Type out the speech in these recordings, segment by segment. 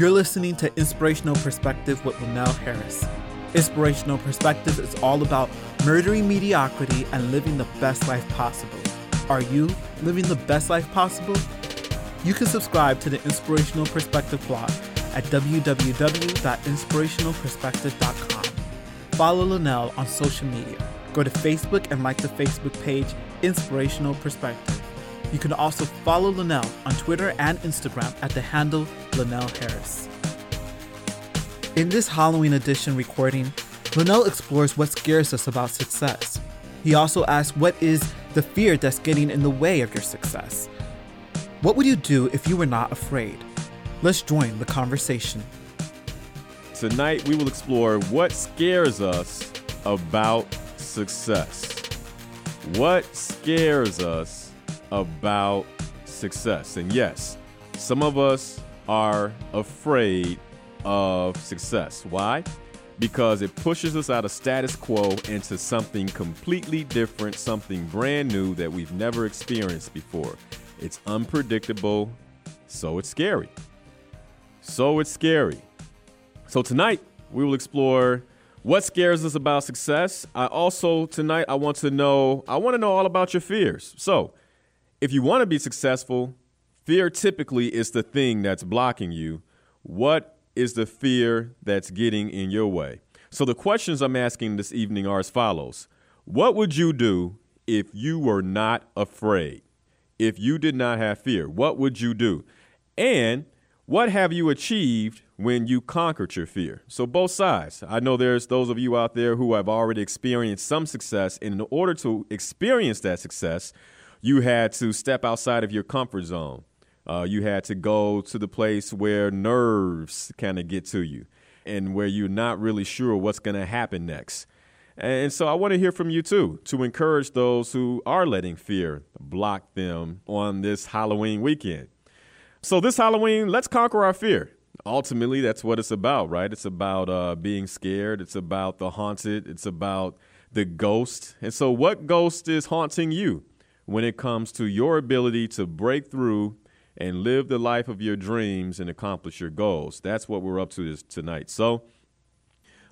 You're listening to Inspirational Perspective with Linnell Harris. Inspirational Perspective is all about murdering mediocrity and living the best life possible. Are you living the best life possible? You can subscribe to the Inspirational Perspective blog at www.inspirationalperspective.com. Follow Linnell on social media. Go to Facebook and like the Facebook page, Inspirational Perspective. You can also follow Linnell on Twitter and Instagram at the handle Linnell Harris. In this Halloween edition recording, Linnell explores what scares us about success. He also asks, what is the fear that's getting in the way of your success? What would you do if you were not afraid? Let's join the conversation. Tonight, we will explore what scares us about success. What scares us about success? And yes, some of us are afraid of success. Why? Because it pushes us out of status quo into something completely different, something brand new that we've never experienced before. It's unpredictable, so it's scary. So tonight, we will explore what scares us about success. I want to know all about your fears. So if you want to be successful, fear typically is the thing that's blocking you. What is the fear that's getting in your way? So the questions I'm asking this evening are as follows. What would you do if you were not afraid? If you did not have fear, what would you do? And what have you achieved when you conquered your fear? So both sides. I know there's those of you out there who have already experienced some success. And in order to experience that success, you had to step outside of your comfort zone. You had to go to the place where nerves kind of get to you and where you're not really sure what's going to happen next. And so I want to hear from you, too, to encourage those who are letting fear block them on this Halloween weekend. So this Halloween, let's conquer our fear. Ultimately, that's what it's about, right? It's about being scared. It's about the haunted. It's about the ghost. And so what ghost is haunting you when it comes to your ability to break through and live the life of your dreams and accomplish your goals? That's what we're up to tonight. So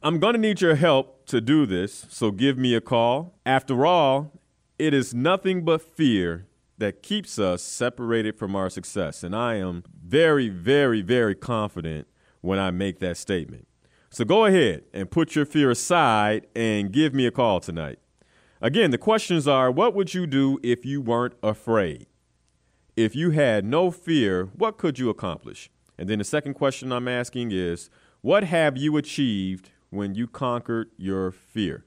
I'm going to need your help to do this, so give me a call. After all, it is nothing but fear that keeps us separated from our success. And I am very, very, very confident when I make that statement. So go ahead and put your fear aside and give me a call tonight. Again, the questions are, what would you do if you weren't afraid? If you had no fear, what could you accomplish? And then the second question I'm asking is, what have you achieved when you conquered your fear?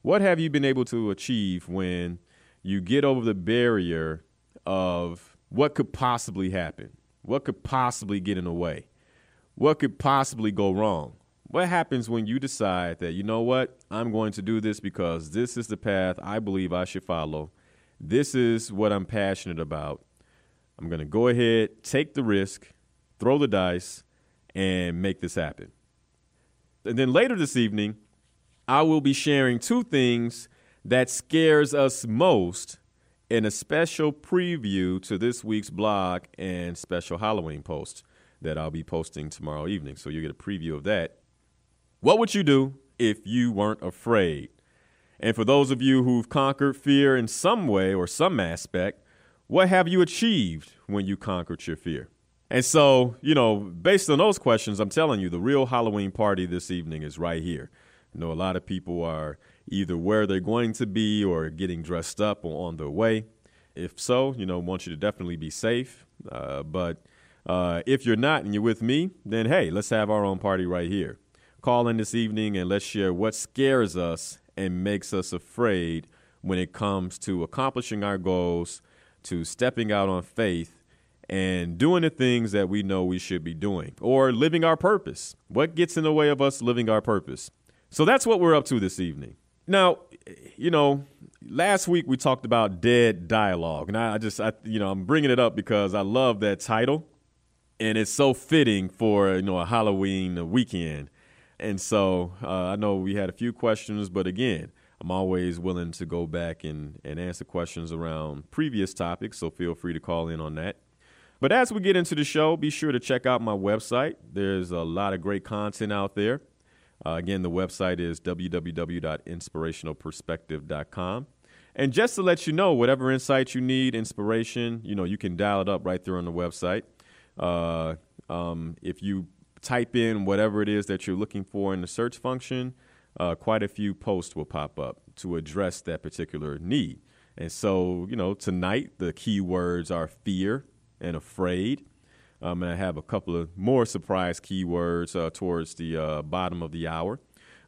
What have you been able to achieve when you get over the barrier of what could possibly happen? What could possibly get in the way? What could possibly go wrong? What happens when you decide that, you know what, I'm going to do this because this is the path I believe I should follow. This is what I'm passionate about. I'm going to go ahead, take the risk, throw the dice, and make this happen. And then later this evening, I will be sharing two things that scares us most in a special preview to this week's blog and special Halloween post that I'll be posting tomorrow evening. So you get a preview of that. What would you do if you weren't afraid? And for those of you who've conquered fear in some way or some aspect, what have you achieved when you conquered your fear? And so, you know, based on those questions, I'm telling you, the real Halloween party this evening is right here. I know a lot of people are either where they're going to be or getting dressed up or on their way. If so, you know, want you to definitely be safe. But if you're not and you're with me, then, hey, let's have our own party right here. Call in this evening and let's share what scares us and makes us afraid when it comes to accomplishing our goals, to stepping out on faith, and doing the things that we know we should be doing, or living our purpose. What gets in the way of us living our purpose? So that's what we're up to this evening. Now, you know, last week we talked about dead dialogue, and I'm bringing it up because I love that title, and it's so fitting for, you know, a Halloween weekend. And so I know we had a few questions, but again, I'm always willing to go back and answer questions around previous topics, so feel free to call in on that. But as we get into the show, be sure to check out my website. There's a lot of great content out there. Again, the website is www.inspirationalperspective.com. And just to let you know, whatever insights you need, inspiration, you know, you can dial it up right there on the website. If you type in whatever it is that you're looking for in the search function, quite a few posts will pop up to address that particular need. And so, you know, tonight the key words are fear and afraid. And I have a couple of more surprise keywords towards the bottom of the hour.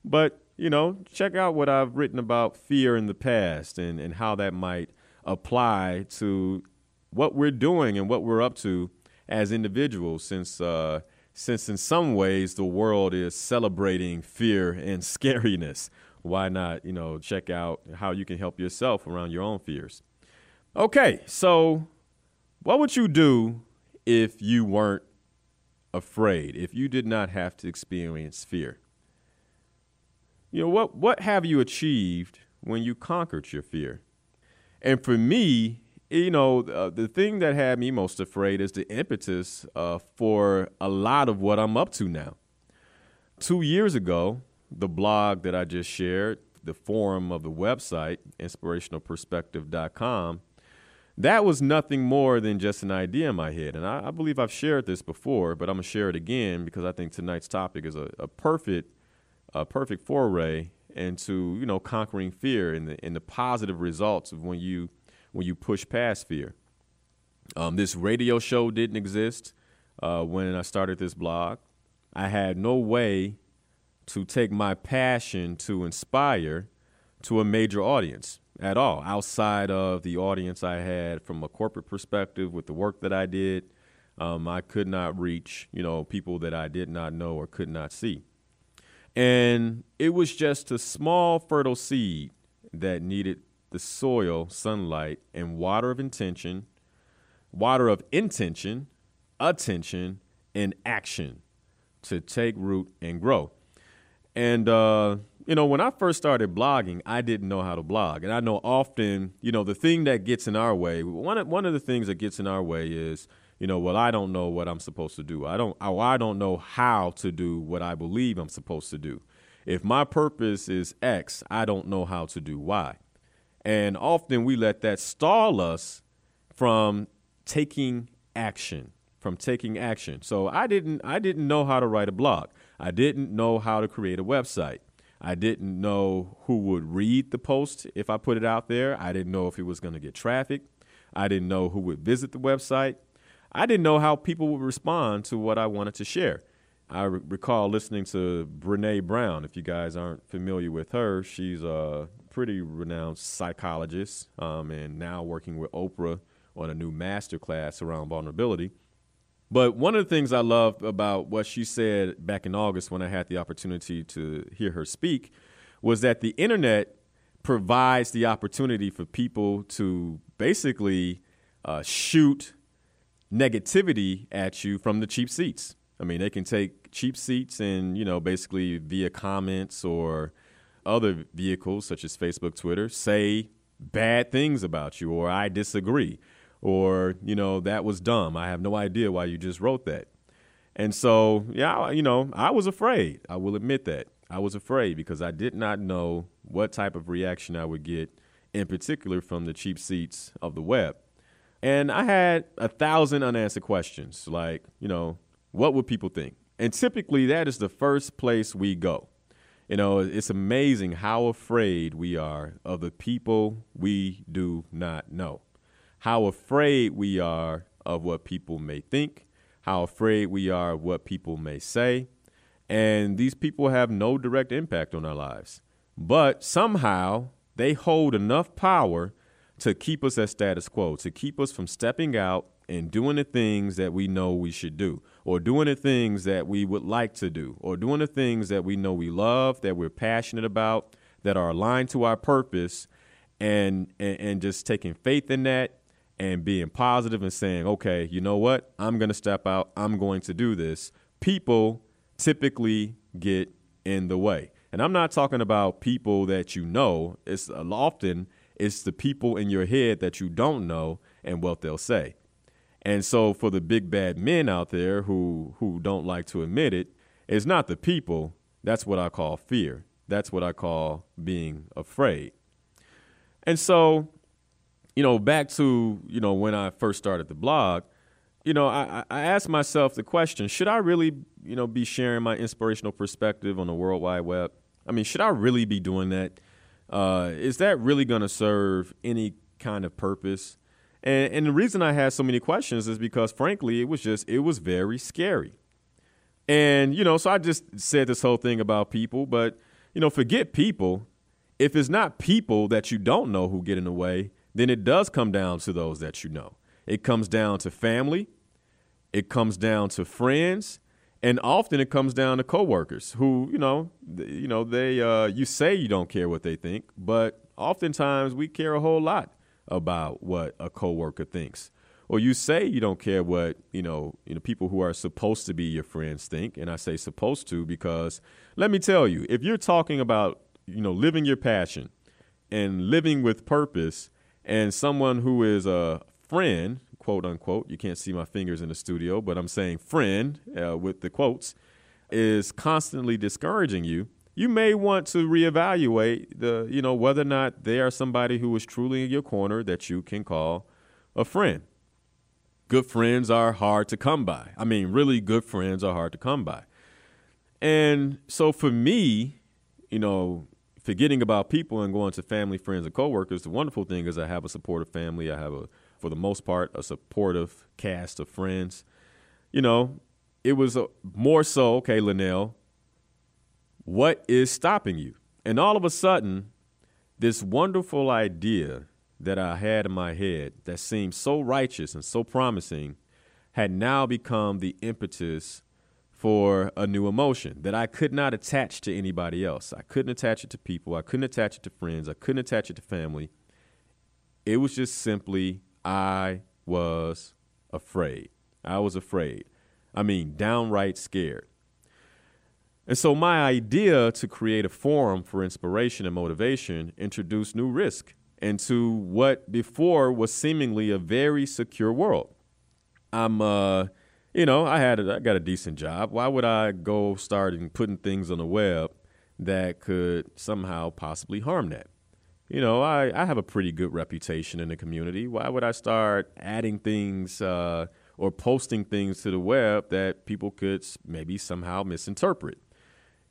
But, you know, check out what I've written about fear in the past and how that might apply to what we're doing and what we're up to as individuals, since in some ways the world is celebrating fear and scariness. Why not, you know, check out how you can help yourself around your own fears. Okay, so what would you do if you weren't afraid, if you did not have to experience fear? You know, what have you achieved when you conquered your fear? And for me, you know, the thing that had me most afraid is the impetus for a lot of what I'm up to now. 2 years ago, the blog that I just shared, the forum of the website, inspirationalperspective.com, that was nothing more than just an idea in my head. And I believe I've shared this before, but I'm going to share it again because I think tonight's topic is a perfect foray into, you know, conquering fear and the positive results of when you push past fear. This radio show didn't exist when I started this blog. I had no way to take my passion to inspire to a major audience at all, outside of the audience I had from a corporate perspective with the work that I did. I could not reach, you know, people that I did not know or could not see. And it was just a small, fertile seed that needed the soil, sunlight, and water of intention, attention, and action to take root and grow. And, you know, when I first started blogging, I didn't know how to blog. And I know often, you know, the thing that gets in our way, one of the things that gets in our way is, you know, well, I don't know what I'm supposed to do. I don't know how to do what I believe I'm supposed to do. If my purpose is X, I don't know how to do Y. And often we let that stall us from taking action, So I didn't know how to write a blog. I didn't know how to create a website. I didn't know who would read the post if I put it out there. I didn't know if it was going to get traffic. I didn't know who would visit the website. I didn't know how people would respond to what I wanted to share. I recall listening to Brene Brown. If you guys aren't familiar with her, she's a pretty renowned psychologist and now working with Oprah on a new masterclass around vulnerability. But one of the things I loved about what she said back in August when I had the opportunity to hear her speak was that the internet provides the opportunity for people to basically shoot negativity at you from the cheap seats. I mean, they can take cheap seats and, you know, basically via comments or other vehicles such as Facebook, Twitter, say bad things about you, or I disagree. Or, you know, that was dumb. I have no idea why you just wrote that. And so, yeah, you know, I was afraid. I will admit that. I was afraid because I did not know what type of reaction I would get, in particular from the cheap seats of the web. And I had 1,000 unanswered questions, like, you know, what would people think? And typically that is the first place we go. You know, it's amazing how afraid we are of the people we do not know. How afraid we are of what people may think, how afraid we are of what people may say. And these people have no direct impact on our lives. But somehow they hold enough power to keep us at status quo, to keep us from stepping out and doing the things that we know we should do, or doing the things that we would like to do, or doing the things that we know we love, that we're passionate about, that are aligned to our purpose, and just taking faith in that. And being positive and saying, okay, you know what? I'm going to step out. I'm going to do this. People typically get in the way. And I'm not talking about people that you know. It's often the people in your head that you don't know and what they'll say. And so for the big bad men out there who don't like to admit it, it's not the people. That's what I call fear. That's what I call being afraid. And so, you know, back to, you know, when I first started the blog, you know, I asked myself the question, should I really, you know, be sharing my inspirational perspective on the World Wide Web? I mean, should I really be doing that? Is that really going to serve any kind of purpose? And the reason I had so many questions is because, frankly, it was very scary. And, you know, so I just said this whole thing about people. But, you know, forget people. If it's not people that you don't know who get in the way, then it does come down to those that you know. It comes down to family. It comes down to friends. And often it comes down to coworkers who, you say you don't care what they think, but oftentimes we care a whole lot about what a coworker thinks. Or you say you don't care what, you know, people who are supposed to be your friends think. And I say supposed to because let me tell you, if you're talking about, you know, living your passion and living with purpose and someone who is a friend, quote unquote, you can't see my fingers in the studio, but I'm saying friend with the quotes, is constantly discouraging you, you may want to reevaluate the, you know, whether or not they are somebody who is truly in your corner that you can call a friend. Good friends are hard to come by. I mean, really good friends are hard to come by. And so for me, you know, forgetting about people and going to family, friends, and coworkers, the wonderful thing is I have a supportive family. I have, for the most part, a supportive cast of friends. You know, it was more so, okay, Linnell, what is stopping you? And all of a sudden, this wonderful idea that I had in my head that seemed so righteous and so promising had now become the impetus for a new emotion that I could not attach to anybody else. I couldn't attach it to people. I couldn't attach it to friends. I couldn't attach it to family. It was just simply I was afraid. I was afraid. I mean, downright scared. And so my idea to create a forum for inspiration and motivation introduced new risk into what before was seemingly a very secure world. I got a decent job. Why would I go starting putting things on the web that could somehow possibly harm that? You know, I have a pretty good reputation in the community. Why would I start adding things or posting things to the web that people could maybe somehow misinterpret?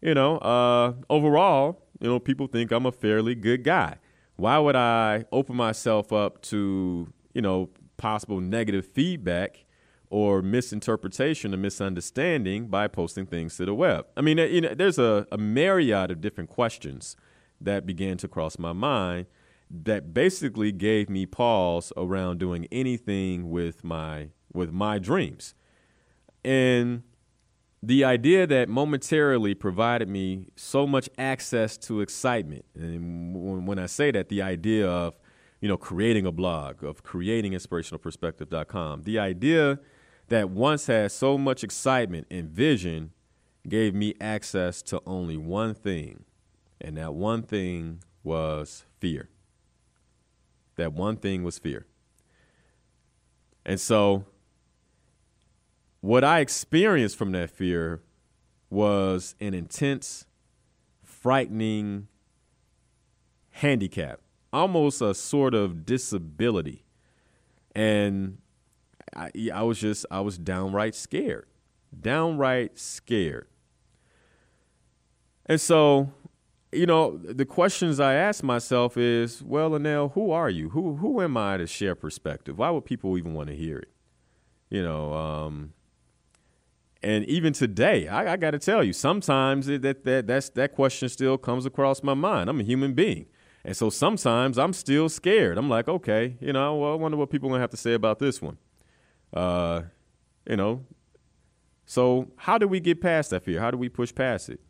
You know, overall, you know, people think I'm a fairly good guy. Why would I open myself up to, you know, possible negative feedback or misinterpretation or misunderstanding by posting things to the web? I mean, you know, there's a myriad of different questions that began to cross my mind that basically gave me pause around doing anything with my dreams. And the idea that momentarily provided me so much access to excitement, and when I say that, the idea of, you know, creating a blog, of creating inspirationalperspective.com, the idea that once had so much excitement and vision gave me access to only one thing, and that one thing was fear. That one thing was fear. And so what I experienced from that fear was an intense, frightening handicap, almost a sort of disability. And I was downright scared, downright scared. And so, you know, the questions I asked myself is, well, Linnell, who are you? Who am I to share perspective? Why would people even want to hear it? You know, and even today, I got to tell you, sometimes that question still comes across my mind. I'm a human being. And so sometimes I'm still scared. I'm like, okay, you know, well, I wonder what people are going to have to say about this one. You know, so how do we get past that fear? How do we push past it?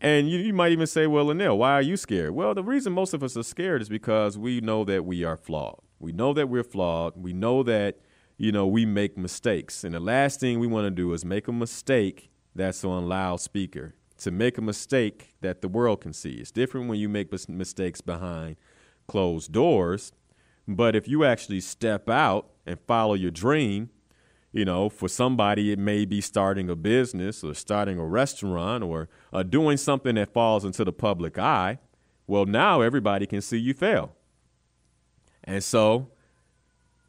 And you might even say, well, Linnell, why are you scared? Well, the reason most of us are scared is because we know that we are flawed. We know that we're flawed. We know that, you know, we make mistakes. And the last thing we want to do is make a mistake that's on loudspeaker, to make a mistake that the world can see. It's different when you make mistakes behind closed doors. But if you actually step out and follow your dream. You know, for somebody, it may be starting a business or starting a restaurant or doing something that falls into the public eye. Well, now everybody can see you fail. And so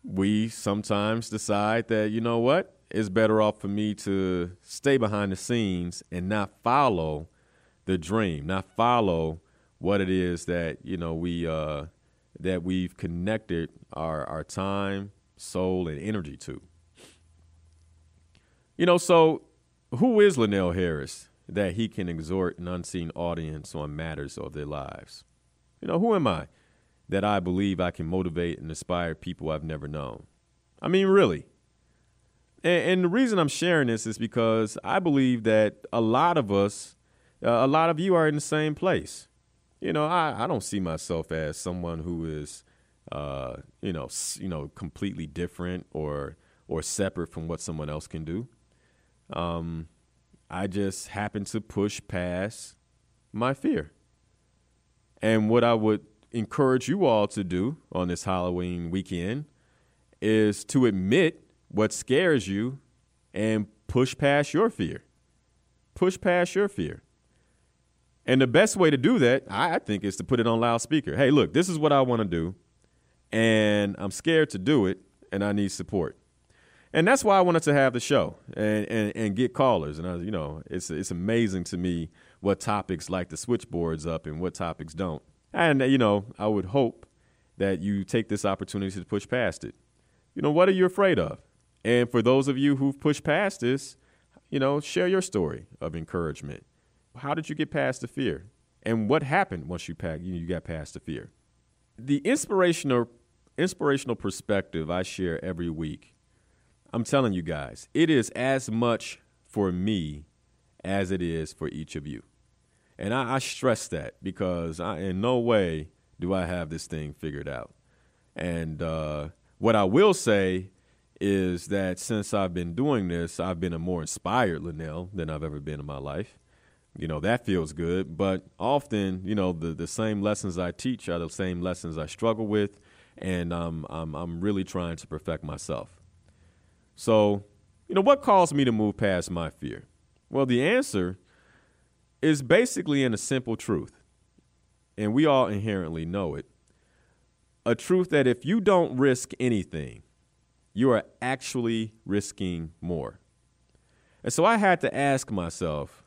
we sometimes decide that, you know what, it's better off for me to stay behind the scenes and not follow the dream, not follow what it is that, you know, that we've connected our time, soul, and energy to. You know, so who is Linnell Harris that he can exhort an unseen audience on matters of their lives? You know, who am I that I believe I can motivate and inspire people I've never known? I mean, really. And the reason I'm sharing this is because I believe that a lot of us, a lot of you are in the same place. You know, I don't see myself as someone who is, completely different or separate from what someone else can do. I just happen to push past my fear. And what I would encourage you all to do on this Halloween weekend is to admit what scares you and push past your fear. Push past your fear. And the best way to do that, I think, is to put it on loudspeaker. Hey, look, this is what I want to do, and I'm scared to do it, and I need support. And that's why I wanted to have the show and get callers. And, it's amazing to me what topics like the switchboards up and what topics don't. And, you know, I would hope that you take this opportunity to push past it. You know, what are you afraid of? And for those of you who've pushed past this, you know, share your story of encouragement. How did you get past the fear? And what happened once you got past the fear? The inspirational perspective I share every week, I'm telling you guys, it is as much for me as it is for each of you. And I stress that because in no way do I have this thing figured out. And what I will say is that since I've been doing this, I've been a more inspired Linnell than I've ever been in my life. You know, that feels good. But often, you know, the same lessons I teach are the same lessons I struggle with. And I'm really trying to perfect myself. So, you know, what caused me to move past my fear? Well, the answer is basically in a simple truth, and we all inherently know it, a truth that if you don't risk anything, you are actually risking more. And so I had to ask myself,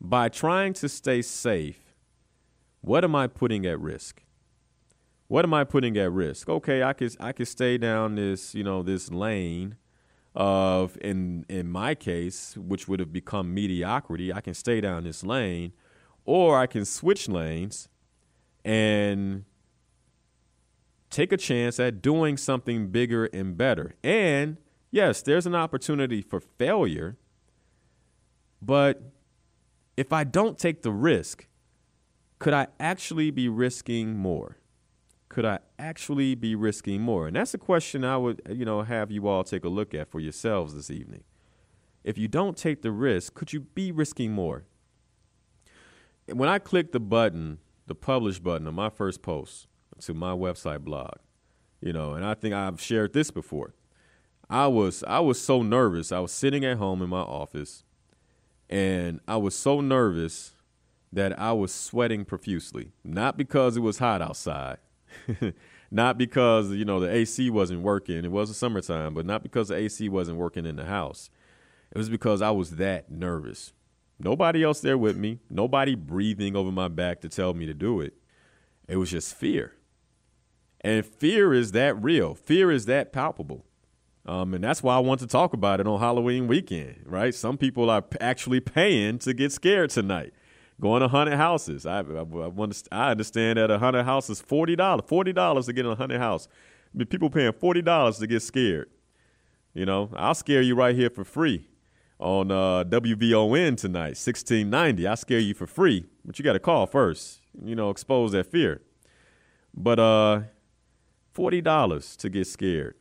by trying to stay safe, what am I putting at risk? What am I putting at risk? Okay, I could stay down this, you know, this lane of, in my case, which would have become mediocrity. I can stay down this lane, or I can switch lanes and take a chance at doing something bigger and better. And yes, there's an opportunity for failure, but if I don't take the risk, could I actually be risking more? Could I actually be risking more? And that's a question I would, you know, have you all take a look at for yourselves this evening. If you don't take the risk, could you be risking more? And when I clicked the button, the publish button on my first post to my website blog, you know, and I think I've shared this before. I was so nervous. I was sitting at home in my office, and I was so nervous that I was sweating profusely, not because it was hot outside. Not because, you know, the AC wasn't working. It wasn't summertime, but not because the AC wasn't working in the house. It was because I was that nervous. Nobody else there with me. Nobody breathing over my back to tell me to do it. It was just fear. And fear is that real. Fear is that palpable. And that's why I want to talk about it on Halloween weekend, right? Some people are actually paying to get scared tonight. Going to 100 houses. I understand that 100 houses, $40. $40 to get in 100 house. People paying $40 to get scared. You know, I'll scare you right here for free on WVON tonight, 1690. I'll scare you for free, but you got to call first. You know, expose that fear. But $40 to get scared,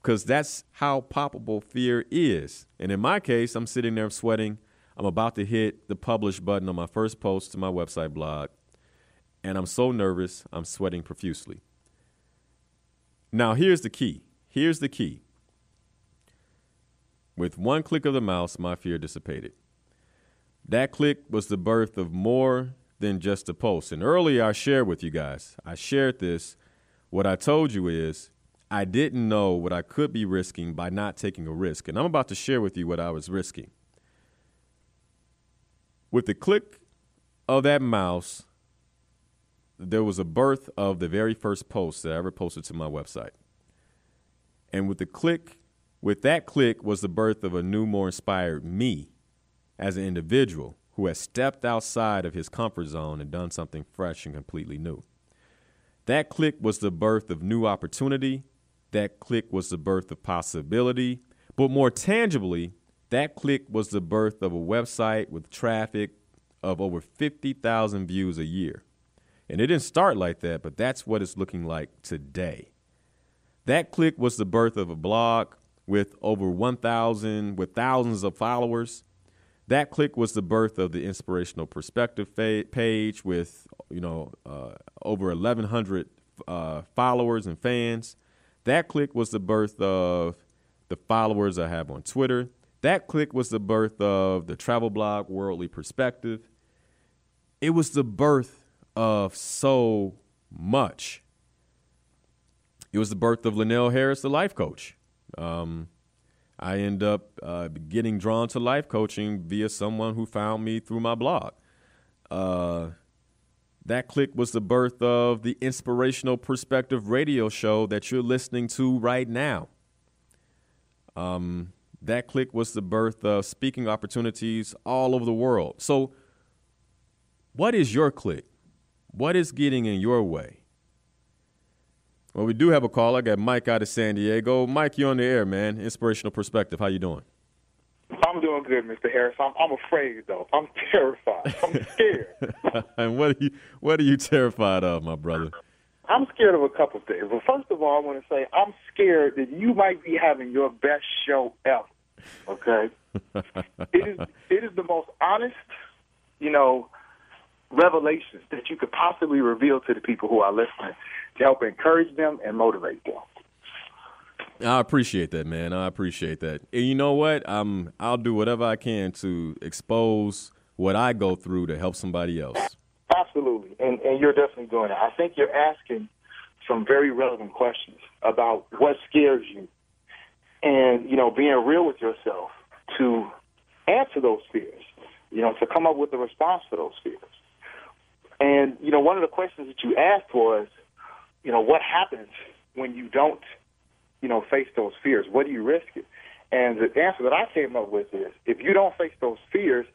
because that's how palpable fear is. And in my case, I'm sitting there sweating. I'm about to hit the publish button on my first post to my website blog, and I'm so nervous, I'm sweating profusely. Now, here's the key. Here's the key. With one click of the mouse, my fear dissipated. That click was the birth of more than just a post. And earlier I shared with you guys, I shared this. What I told you is I didn't know what I could be risking by not taking a risk. And I'm about to share with you what I was risking. With the click of that mouse, there was a birth of the very first post that I ever posted to my website. And with that click was the birth of a new, more inspired me as an individual who has stepped outside of his comfort zone and done something fresh and completely new. That click was the birth of new opportunity. That click was the birth of possibility. But more tangibly, that click was the birth of a website with traffic of over 50,000 views a year. And it didn't start like that, but that's what it's looking like today. That click was the birth of a blog with over 1,000, with thousands of followers. That click was the birth of the Inspirational Perspective page with, over 1,100 followers and fans. That click was the birth of the followers I have on Twitter. That click was the birth of the travel blog, Worldly Perspective. It was the birth of so much. It was the birth of Linnell Harris, the life coach. I ended up getting drawn to life coaching via someone who found me through my blog. That click was the birth of the Inspirational Perspective radio show that you're listening to right now. That click was the birth of speaking opportunities all over the world. So what is your click? What is getting in your way? Well, we do have a call. I got Mike out of San Diego. Mike, you're on the air, man. Inspirational Perspective. How you doing? I'm doing good, Mr. Harris. I'm afraid, though. I'm terrified. I'm scared. And what are you terrified of, my brother? I'm scared of a couple of things. Well, first of all, I want to say I'm scared that you might be having your best show ever, okay? It is the most honest, revelations that you could possibly reveal to the people who are listening to help encourage them and motivate them. I appreciate that, man. I appreciate that. And you know what? I'll do whatever I can to expose what I go through to help somebody else. Absolutely. And you're definitely doing it. I think you're asking some very relevant questions about what scares you and, being real with yourself to answer those fears, to come up with a response to those fears. And, one of the questions that you asked was, what happens when you don't, face those fears? What do you risk it? And the answer that I came up with is, if you don't face those fears,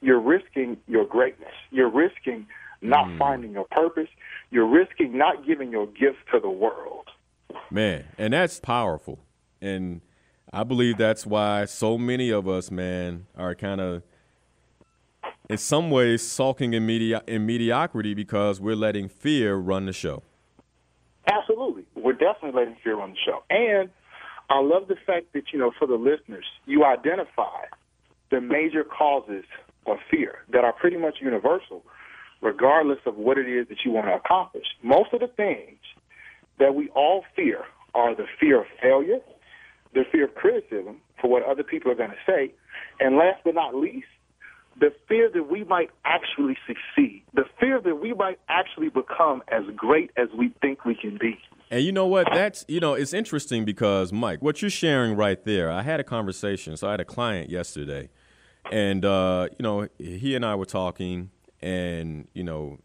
you're risking your greatness. You're risking not finding your purpose. You're risking not giving your gift to the world. Man, and that's powerful. And I believe that's why so many of us, man, are kind of, in some ways, sulking in mediocrity because we're letting fear run the show. Absolutely. We're definitely letting fear run the show. And I love the fact that, for the listeners, you identify the major causes of fear that are pretty much universal, regardless of what it is that you want to accomplish. Most of the things that we all fear are the fear of failure, the fear of criticism for what other people are going to say, and last but not least, the fear that we might actually succeed, the fear that we might actually become as great as we think we can be. And you know what? That's, it's interesting because, Mike, what you're sharing right there, I had a conversation. So I had a client yesterday and, he and I were talking and,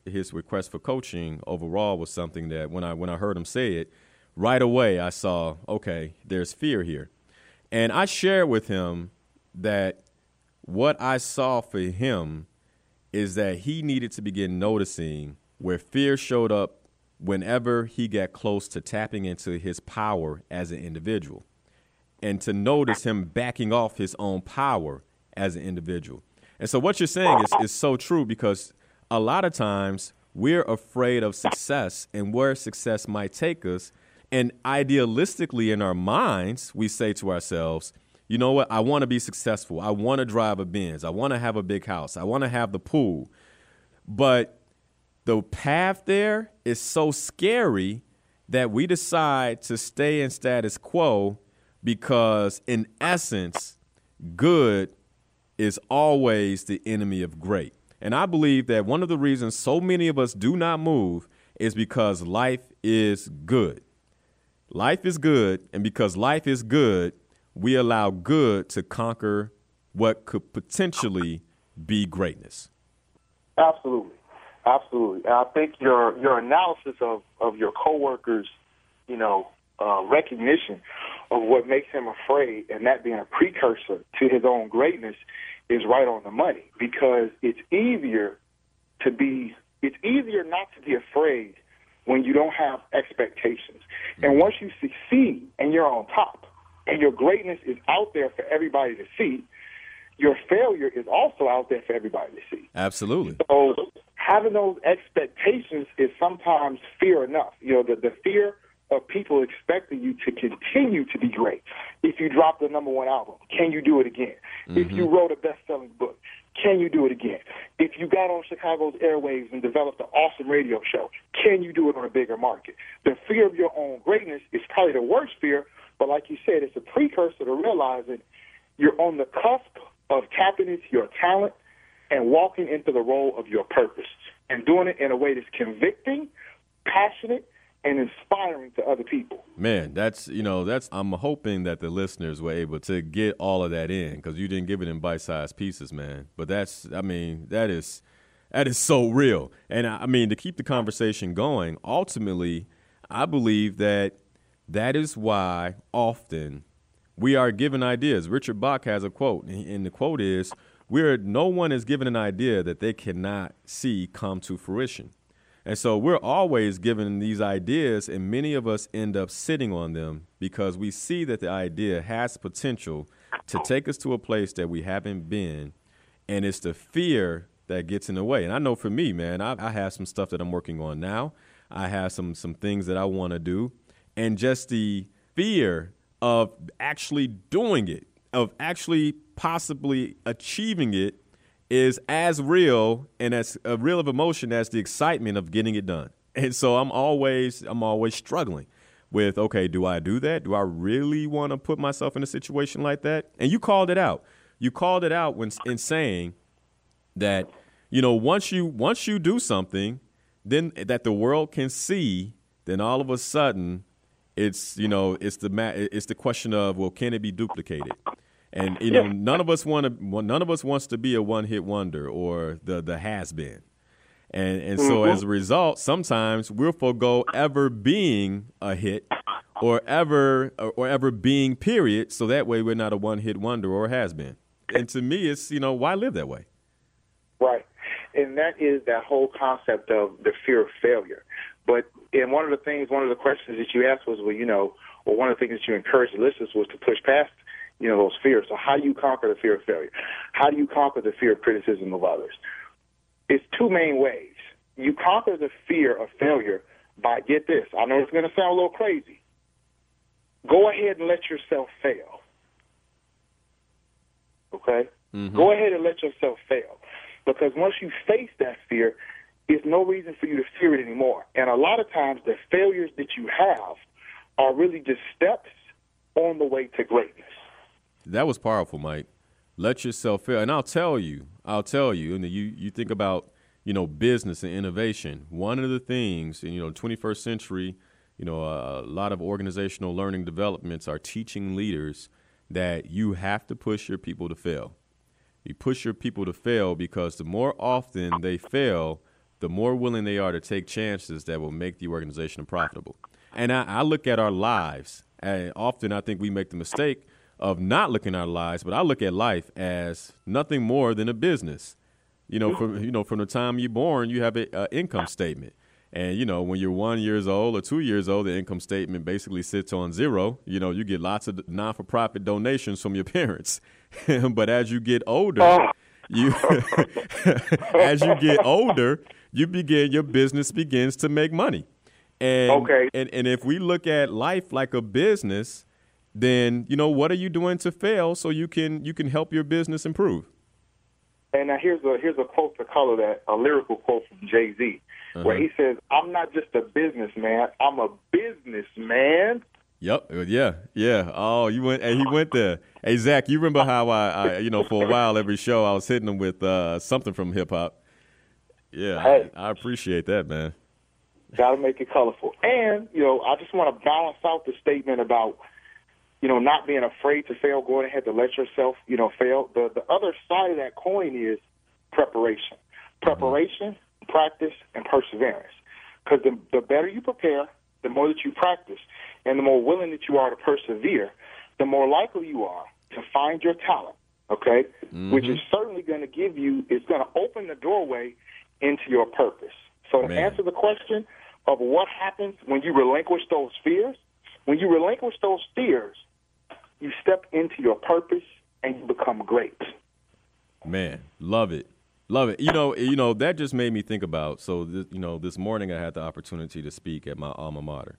his request for coaching overall was something that when I heard him say it right away, I saw, okay, there's fear here. And I shared with him that, what I saw for him is that he needed to begin noticing where fear showed up whenever he got close to tapping into his power as an individual and to notice him backing off his own power as an individual. And so what you're saying is so true because a lot of times we're afraid of success and where success might take us. And idealistically in our minds, we say to ourselves, you know what? I want to be successful. I want to drive a Benz. I want to have a big house. I want to have the pool. But the path there is so scary that we decide to stay in status quo because, in essence, good is always the enemy of great. And I believe that one of the reasons so many of us do not move is because life is good. Life is good, and because life is good, we allow good to conquer what could potentially be greatness. Absolutely. Absolutely. And I think your analysis of your coworkers, recognition of what makes him afraid, and that being a precursor to his own greatness, is right on the money, because it's easier not to be afraid when you don't have expectations. And once you succeed and you're on top and your greatness is out there for everybody to see, your failure is also out there for everybody to see. Absolutely. So having those expectations is sometimes fear enough. The fear of people expecting you to continue to be great. If you drop the number one album, can you do it again? Mm-hmm. If you wrote a best-selling book, can you do it again? If you got on Chicago's airwaves and developed an awesome radio show, can you do it on a bigger market? The fear of your own greatness is probably the worst fear, but like you said, it's a precursor to realizing you're on the cusp of tapping into your talent and walking into the role of your purpose and doing it in a way that's convicting, passionate, and inspiring to other people. Man, that's I'm hoping that the listeners were able to get all of that in, because you didn't give it in bite-sized pieces, man. But that is so real. And to keep the conversation going, ultimately, I believe that is why often we are given ideas. Richard Bach has a quote, and the quote is, no one is given an idea that they cannot see come to fruition. And so we're always given these ideas, and many of us end up sitting on them because we see that the idea has potential to take us to a place that we haven't been, and it's the fear that gets in the way. And I know for me, man, I have some stuff that I'm working on now. I have some things that I want to do, and just the fear of actually doing it, of actually possibly achieving it, is as real and as real of emotion as the excitement of getting it done. And so I'm always struggling with, okay, do I do that? Do I really want to put myself in a situation like that? And you called it out. You called it out in saying that, once you do something, then that the world can see, then all of a sudden it's the question of, well, can it be duplicated? And none of us wants to be a one-hit wonder or the has-been, and so as a result, sometimes we'll forego ever being a hit or ever being period. So that way, we're not a one-hit wonder or has-been. And to me, it's why live that way? Right, and that is that whole concept of the fear of failure. But and one of the questions that you asked was, or one of the things that you encouraged the listeners was to push past those fears. So how do you conquer the fear of failure? How do you conquer the fear of criticism of others? It's two main ways. You conquer the fear of failure by, get this, I know it's going to sound a little crazy, go ahead and let yourself fail. Okay? Mm-hmm. Go ahead and let yourself fail. Because once you face that fear, there's no reason for you to fear it anymore. And a lot of times the failures that you have are really just steps on the way to greatness. That was powerful, Mike. Let yourself fail. And I'll tell you, and you think about, business and innovation. One of the things, in 21st century, a lot of organizational learning developments are teaching leaders that you have to push your people to fail. You push your people to fail because the more often they fail, the more willing they are to take chances that will make the organization profitable. And I look at our lives, and often I think we make the mistake of not looking at our lives, but I look at life as nothing more than a business. From the time you're born, you have an income statement. And, when you're 1 year old or 2 years old, the income statement basically sits on zero. You get lots of non-for-profit donations from your parents. But as you get older, your business begins to make money. And, okay. And if we look at life like a business, then what are you doing to fail so you can help your business improve? And now here's a quote to color that, a lyrical quote from Jay-Z. where he says, I'm not just a businessman, I'm a businessman. Yep. Yeah. Yeah. Oh, you went, and he went there. Hey, Zach, you remember how I you know, for a while every show I was hitting him with something from hip hop. Yeah. Hey, I appreciate that, man. Got to make it colorful. And, you know, I just want to balance out the statement about, you know, not being afraid to fail, going ahead to let yourself, you know, fail. The other side of that coin is preparation. Preparation, practice, and perseverance. Because the better you prepare, the more that you practice, and the more willing that you are to persevere, the more likely you are to find your talent, okay? Mm-hmm. Which is certainly going to give you, it's going to open the doorway into your purpose. So to answer the question of what happens when you relinquish those fears, you step into your purpose and you become great. Man, love it. Love it. You know, that just made me think about, so, this morning I had the opportunity to speak at my alma mater.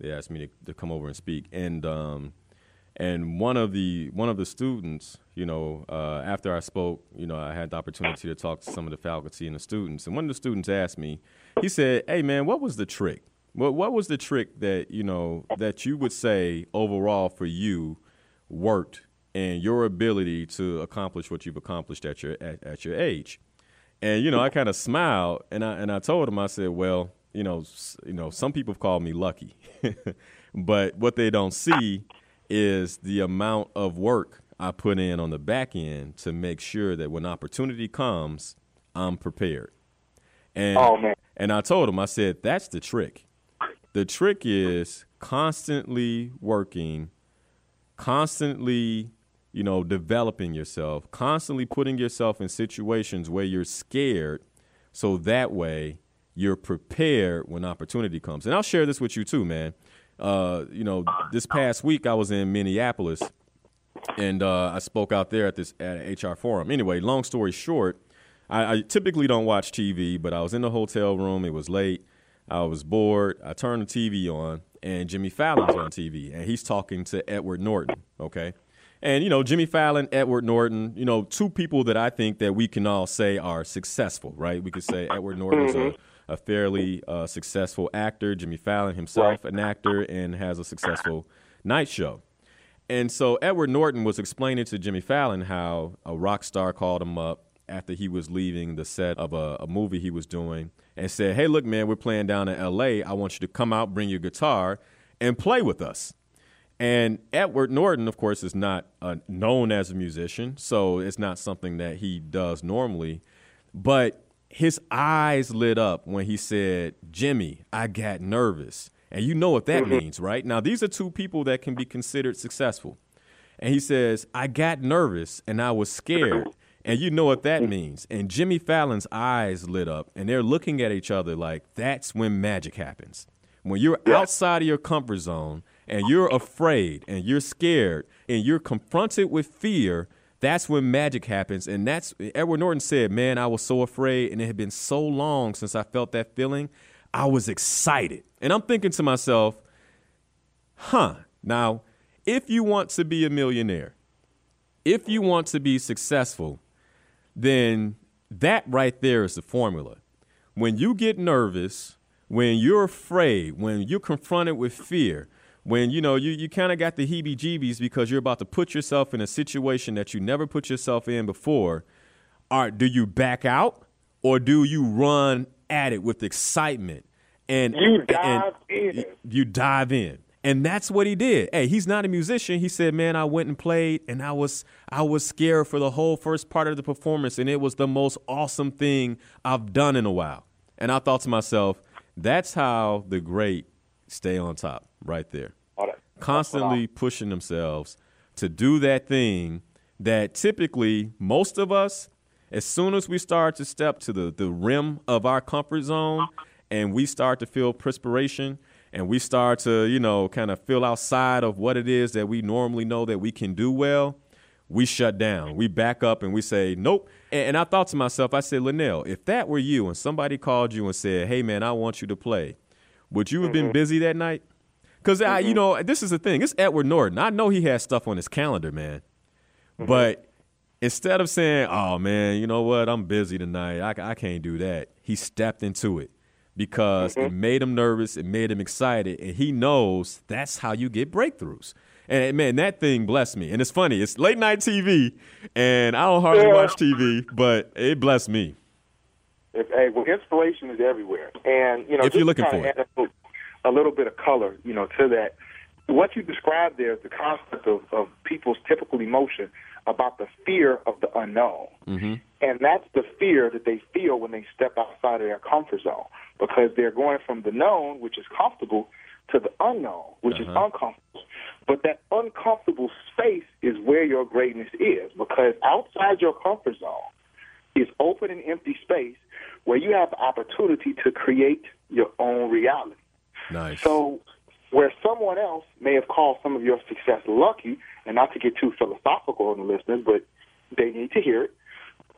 They asked me to come over and speak. And one of the students, you know, after I spoke, you know, I had the opportunity to talk to some of the faculty and the students. And one of the students asked me, he said, hey, man, what was the trick? What was the trick that, you know, that you would say overall for you worked in your ability to accomplish what you've accomplished at your age? And, you know, I kind of smiled, and I told him, I said, well, you know, some people call me lucky, but what they don't see is the amount of work I put in on the back end to make sure that when opportunity comes, I'm prepared. And, and I told him, I said, that's the trick. The trick is constantly working, constantly, you know, developing yourself, constantly putting yourself in situations where you're scared, so that way you're prepared when opportunity comes. And I'll share this with you too, man. You know, this past week I was in Minneapolis, and I spoke out there at an HR forum. Anyway, long story short, I typically don't watch TV, but I was in the hotel room. It was late. I was bored. I turned the TV on, and Jimmy Fallon's on TV, and he's talking to Edward Norton, okay? And, you know, Jimmy Fallon, Edward Norton, you know, two people that I think that we can all say are successful, right? We could say Edward Norton's a fairly successful actor, Jimmy Fallon himself an actor, and has a successful night show. And so Edward Norton was explaining to Jimmy Fallon how a rock star called him up after he was leaving the set of a movie he was doing and said, hey, look, man, we're playing down in L.A. I want you to come out, bring your guitar, and play with us. And Edward Norton, of course, is not known as a musician, so it's not something that he does normally. But his eyes lit up when he said, Jimmy, I got nervous. And you know what that means, right? Now, these are two people that can be considered successful. And he says, I got nervous and I was scared. And you know what that means. And Jimmy Fallon's eyes lit up, and they're looking at each other like, that's when magic happens. When you're outside of your comfort zone and you're afraid and you're scared and you're confronted with fear, that's when magic happens. And that's, Edward Norton said, man, I was so afraid, and it had been so long since I felt that feeling. I was excited. And I'm thinking to myself, now, if you want to be a millionaire, if you want to be successful, then that right there is the formula. When you get nervous, when you're afraid, when you're confronted with fear, when, you know, you kind of got the heebie-jeebies because you're about to put yourself in a situation that you never put yourself in before, do you back out or do you run at it with excitement? And you dive in. And that's what he did. Hey, he's not a musician. He said, man, I went and played, and I was scared for the whole first part of the performance, and it was the most awesome thing I've done in a while. And I thought to myself, that's how the great stay on top right there, constantly pushing themselves to do that thing that typically most of us, as soon as we start to step to the rim of our comfort zone and we start to feel perspiration and we start to, you know, kind of feel outside of what it is that we normally know that we can do well, we shut down. We back up and we say, nope. And I thought to myself, I said, Linnell, if that were you and somebody called you and said, hey, man, I want you to play, would you have been busy that night? Because, you know, this is the thing. It's Edward Norton. I know he has stuff on his calendar, man. But instead of saying, oh, man, you know what, I'm busy tonight, I can't do that, he stepped into it. because it made him nervous, it made him excited, and he knows that's how you get breakthroughs. And, man, that thing blessed me. And it's funny. It's late-night TV, and I don't hardly watch TV, but it blessed me. Hey, well, inspiration is everywhere. And, you know, if you're looking for it. A little bit of color, you know, to that. What you described there is the concept of people's typical emotion about the fear of the unknown. Mm-hmm. And that's the fear that they feel when they step outside of their comfort zone, because they're going from the known, which is comfortable, to the unknown, which is uncomfortable. But that uncomfortable space is where your greatness is, because outside your comfort zone is open and empty space where you have the opportunity to create your own reality. Nice. So where someone else may have called some of your success lucky, and not to get too philosophical on the listeners, but they need to hear it,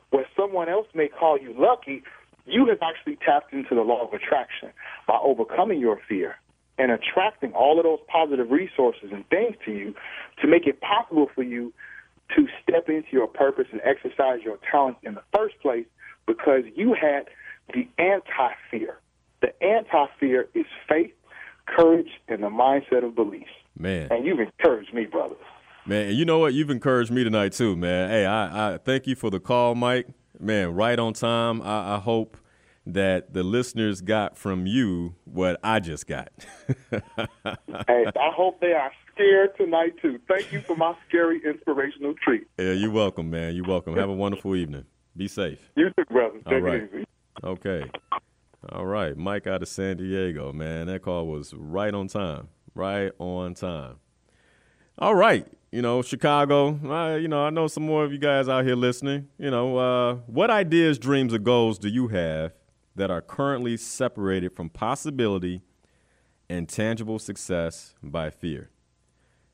where someone else may call you lucky, you have actually tapped into the law of attraction by overcoming your fear and attracting all of those positive resources and things to you to make it possible for you to step into your purpose and exercise your talents in the first place, because you had the anti-fear. The anti-fear is faith, courage, and the mindset of belief. Man. And you've encouraged me, brother. Man, and you know what? You've encouraged me tonight, too, man. Hey, I thank you for the call, Mike. Man, right on time. I hope that the listeners got from you what I just got. Hey, I hope they are scared tonight, too. Thank you for my scary, inspirational treat. Yeah, you're welcome, man. You're welcome. Have a wonderful evening. Be safe. You too, brother. Take it easy. Okay. All right, Mike out of San Diego, man. That call was right on time, right on time. All right, you know, Chicago, I know some more of you guys out here listening. You know, what ideas, dreams, or goals do you have that are currently separated from possibility and tangible success by fear?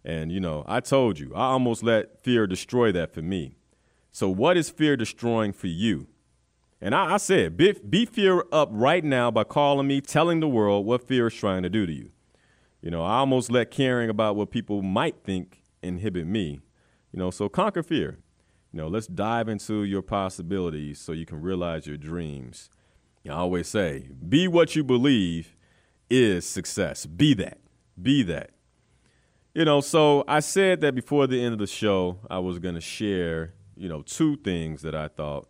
And, you know, I told you, I almost let fear destroy that for me. So what is fear destroying for you? And I said, beat fear up right now by calling me, telling the world what fear is trying to do to you. You know, I almost let caring about what people might think inhibit me. You know, so conquer fear. You know, let's dive into your possibilities so you can realize your dreams. You know, I always say, be what you believe is success. Be that. Be that. You know, so I said that before the end of the show, I was going to share, you know, two things that I thought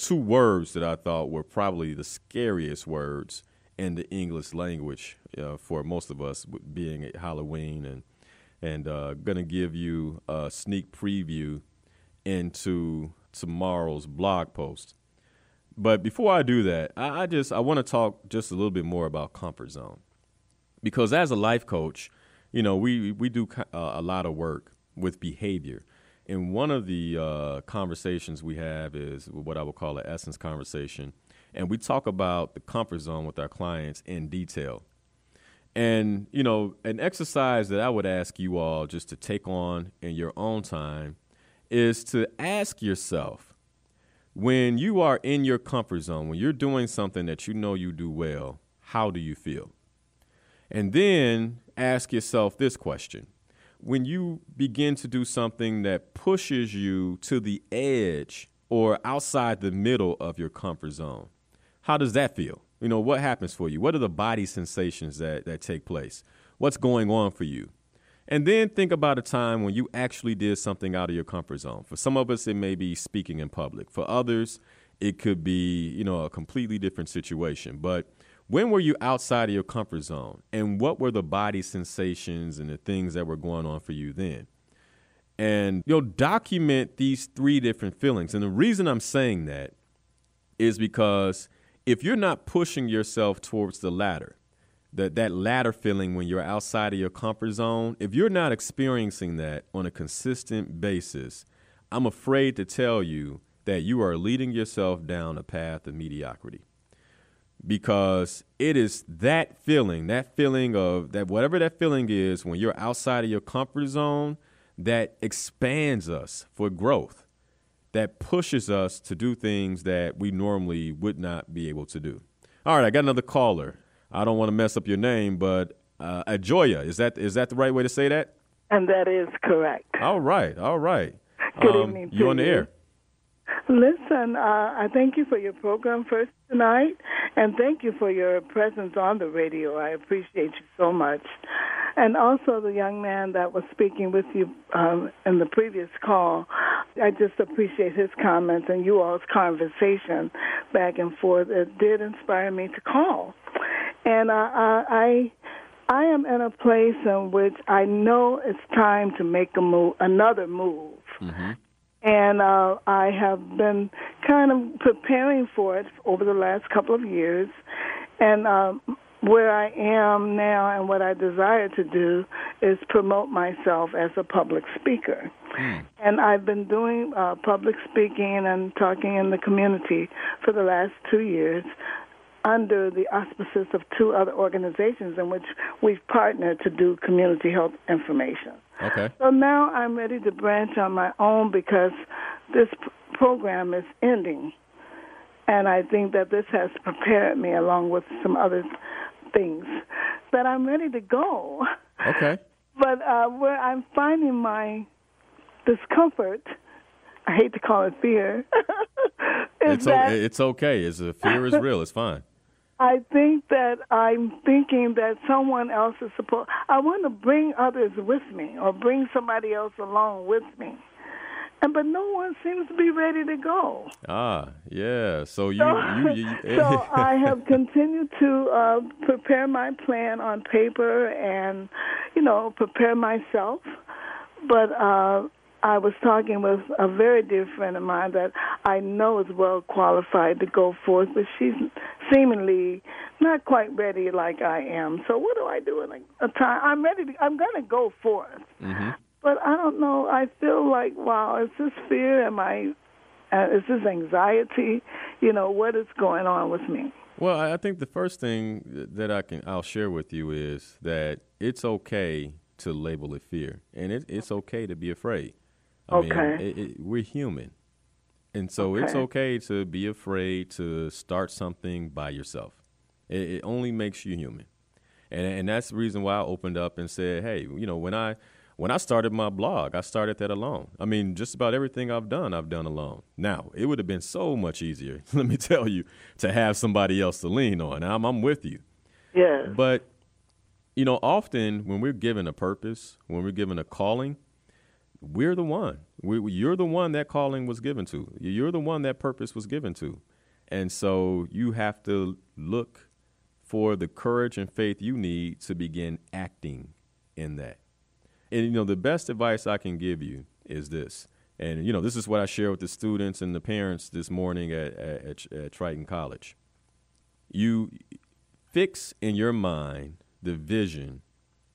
two words that I thought were probably the scariest words in the English language for most of us, being at Halloween, and gonna give you a sneak preview into tomorrow's blog post. But before I do that, I want to talk just a little bit more about comfort zone, because as a life coach, you know, we do a lot of work with behavior. And one of the conversations we have is what I would call an essence conversation. And we talk about the comfort zone with our clients in detail. And, you know, an exercise that I would ask you all just to take on in your own time is to ask yourself, when you are in your comfort zone, when you're doing something that you know you do well, how do you feel? And then ask yourself this question. When you begin to do something that pushes you to the edge or outside the middle of your comfort zone, how does that feel? You know, what happens for you? What are the body sensations that take place? What's going on for you? And then think about a time when you actually did something out of your comfort zone. For some of us, it may be speaking in public. For others, it could be, you know, a completely different situation. But when were you outside of your comfort zone, and what were the body sensations and the things that were going on for you then? And you'll document these three different feelings. And the reason I'm saying that is because if you're not pushing yourself towards the ladder, that ladder feeling when you're outside of your comfort zone, if you're not experiencing that on a consistent basis, I'm afraid to tell you that you are leading yourself down a path of mediocrity. Because it is that feeling of whatever that feeling is when you're outside of your comfort zone, that expands us for growth, that pushes us to do things that we normally would not be able to do. All right, I got another caller. I don't want to mess up your name, but Ajoya, is that the right way to say that? And that is correct. All right, all right. Good evening. You're on the air. Listen, I thank you for your program first tonight, and thank you for your presence on the radio. I appreciate you so much. And also the young man that was speaking with you in the previous call, I just appreciate his comments and you all's conversation back and forth. It did inspire me to call. And I am in a place in which I know it's time to make a move, another move. Mm-hmm. And I have been kind of preparing for it over the last couple of years. And where I am now and what I desire to do is promote myself as a public speaker. Mm. And I've been doing public speaking and talking in the community for the last 2 years under the auspices of two other organizations in which we've partnered to do community health information. Okay. So now I'm ready to branch on my own because this program is ending. And I think that this has prepared me along with some other things that I'm ready to go. Okay. But where I'm finding my discomfort, I hate to call it fear. It's okay. Fear is real. It's fine. I think that I'm thinking that someone else is supposed... I want to bring others with me or bring somebody else along with me. But no one seems to be ready to go. Ah, yeah. So I have continued to prepare my plan on paper and, prepare myself. But I was talking with a very dear friend of mine that I know is well qualified to go forth, but she's seemingly not quite ready like I am. So what do I do in a time? I'm going to go forth. Mm-hmm. But I don't know. I feel like, wow, is this fear? Is this anxiety? What is going on with me? Well, I think the first thing that I'll share with you is that it's okay to label it fear, and it's okay to be afraid. I mean, we're human, and so it's okay to be afraid to start something by yourself. It only makes you human, and that's the reason why I opened up and said, hey, when I started my blog, I started that alone. I mean, just about everything I've done alone. Now, it would have been so much easier, let me tell you, to have somebody else to lean on. I'm with you. Yeah. But, often when we're given a purpose, when we're given a calling, we're the one. You're the one that calling was given to. You're the one that purpose was given to. And so you have to look for the courage and faith you need to begin acting in that. And, the best advice I can give you is this. And, this is what I share with the students and the parents this morning at Triton College. You fix in your mind the vision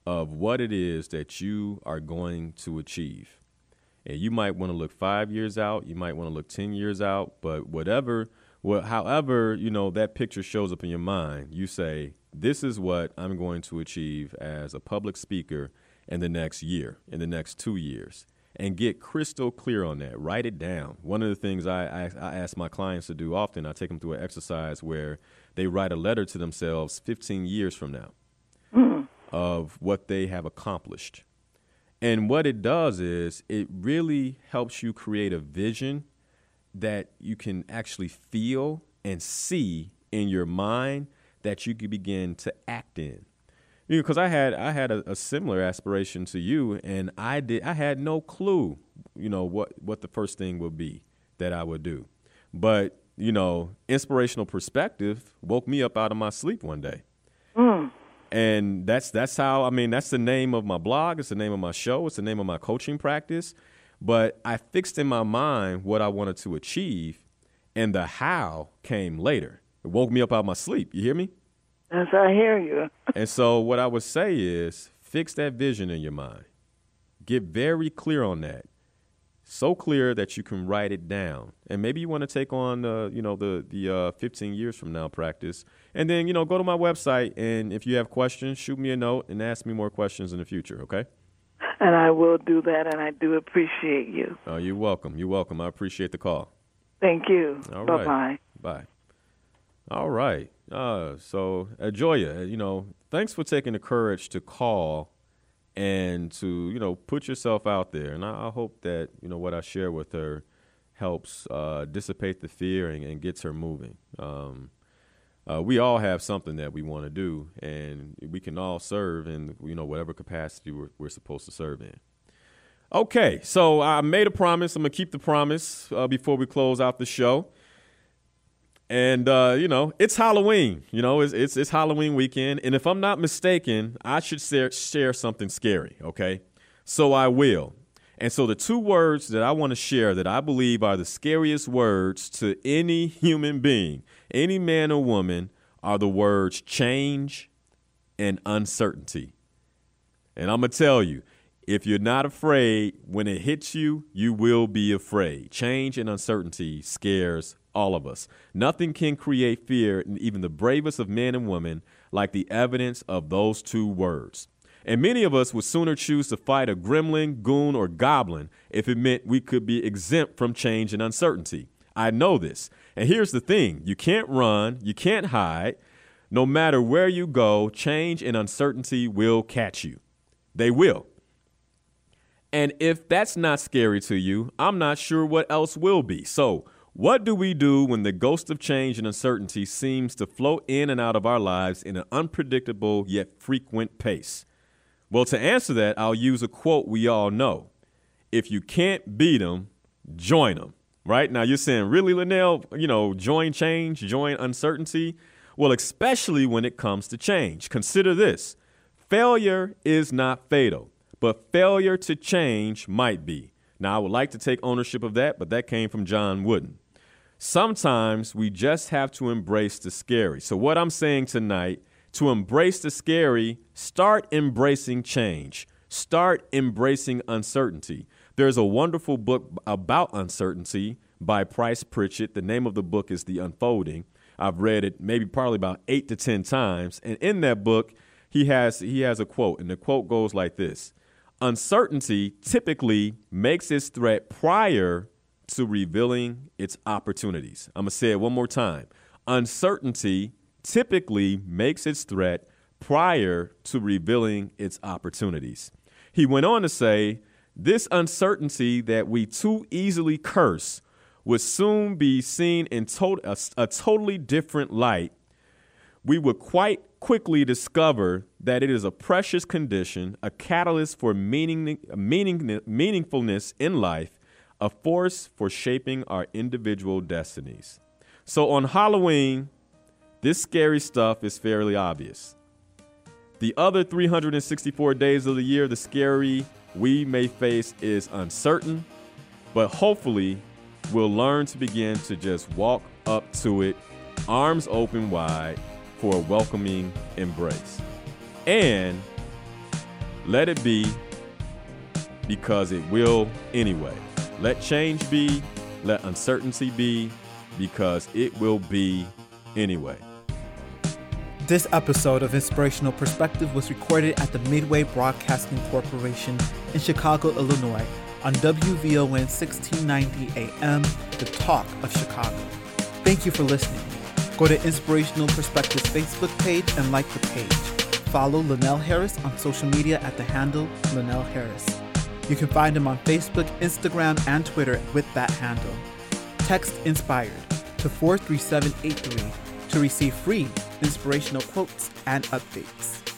of what it is that you are going to achieve. And you might want to look 5 years out. You might want to look 10 years out. But however, that picture shows up in your mind, you say, this is what I'm going to achieve as a public speaker in the next year, in the next 2 years, and get crystal clear on that. Write it down. One of the things I ask my clients to do often, I take them through an exercise where they write a letter to themselves 15 years from now of what they have accomplished. And what it does is it really helps you create a vision that you can actually feel and see in your mind that you can begin to act in. Because I had a similar aspiration to you, and I had no clue, what the first thing would be that I would do. But, Inspirational Perspective woke me up out of my sleep one day. Mm. And that's how, that's the name of my blog. It's the name of my show. It's the name of my coaching practice. But I fixed in my mind what I wanted to achieve, and the how came later. It woke me up out of my sleep. You hear me? Yes, I hear you. And so what I would say is fix that vision in your mind. Get very clear on that. So clear that you can write it down. And maybe you want to take on, the 15 years from now practice. And then, go to my website. And if you have questions, shoot me a note and ask me more questions in the future. Okay. And I will do that. And I do appreciate you. Oh, you're welcome. You're welcome. I appreciate the call. Thank you. All right. Bye-bye. Bye. All right. So, Joya, thanks for taking the courage to call and to, put yourself out there. And I hope that, what I share with her helps dissipate the fear and gets her moving. We all have something that we want to do, and we can all serve in, you know, whatever capacity we're supposed to serve in. Okay, so I made a promise. I'm going to keep the promise before we close out the show. And, you know, it's Halloween. You know, it's Halloween weekend. And if I'm not mistaken, I should share something scary, okay? So I will. And so the two words that I want to share that I believe are the scariest words to any human being, any man or woman, are the words change and uncertainty. And I'm going to tell you, if you're not afraid, when it hits you, you will be afraid. Change and uncertainty scares all of us. Nothing can create fear in even the bravest of men and women like the evidence of those two words. And many of us would sooner choose to fight a gremlin, goon, or goblin if it meant we could be exempt from change and uncertainty. I know this. And here's the thing. You can't run. You can't hide. No matter where you go, change and uncertainty will catch you. They will. And if that's not scary to you, I'm not sure what else will be. So what do we do when the ghost of change and uncertainty seems to float in and out of our lives in an unpredictable yet frequent pace? Well, to answer that, I'll use a quote we all know. If you can't beat them, join them, right? Now, you're saying, really, Linnell, you know, join change, join uncertainty? Well, especially when it comes to change. Consider this. Failure is not fatal, but failure to change might be. Now, I would like to take ownership of that, but that came from John Wooden. Sometimes we just have to embrace the scary. So what I'm saying tonight, to embrace the scary, start embracing change. Start embracing uncertainty. There's a wonderful book about uncertainty by Price Pritchett. The name of the book is The Unfolding. I've read it maybe probably about 8 to 10 times. And in that book, he has a quote, and the quote goes like this. Uncertainty typically makes its threat prior to revealing its opportunities. I'm going to say it one more time. Uncertainty typically makes its threat prior to revealing its opportunities. He went on to say, this uncertainty that we too easily curse would soon be seen in a totally different light. We would quite quickly discover that it is a precious condition, a catalyst for meaningfulness in life, a force for shaping our individual destinies. So on Halloween, this scary stuff is fairly obvious. The other 364 days of the year, the scary we may face is uncertain, but hopefully we'll learn to begin to just walk up to it, arms open wide for a welcoming embrace. And let it be, because it will anyway. Let change be, let uncertainty be, because it will be anyway. This episode of Inspirational Perspective was recorded at the Midway Broadcasting Corporation in Chicago, Illinois, on WVON 1690 AM, the talk of Chicago. Thank you for listening. Go to Inspirational Perspective's Facebook page and like the page. Follow Linnell Harris on social media at the handle Linnell Harris. You can find him on Facebook, Instagram, and Twitter with that handle. Text INSPIRED to 43783 to receive free inspirational quotes and updates.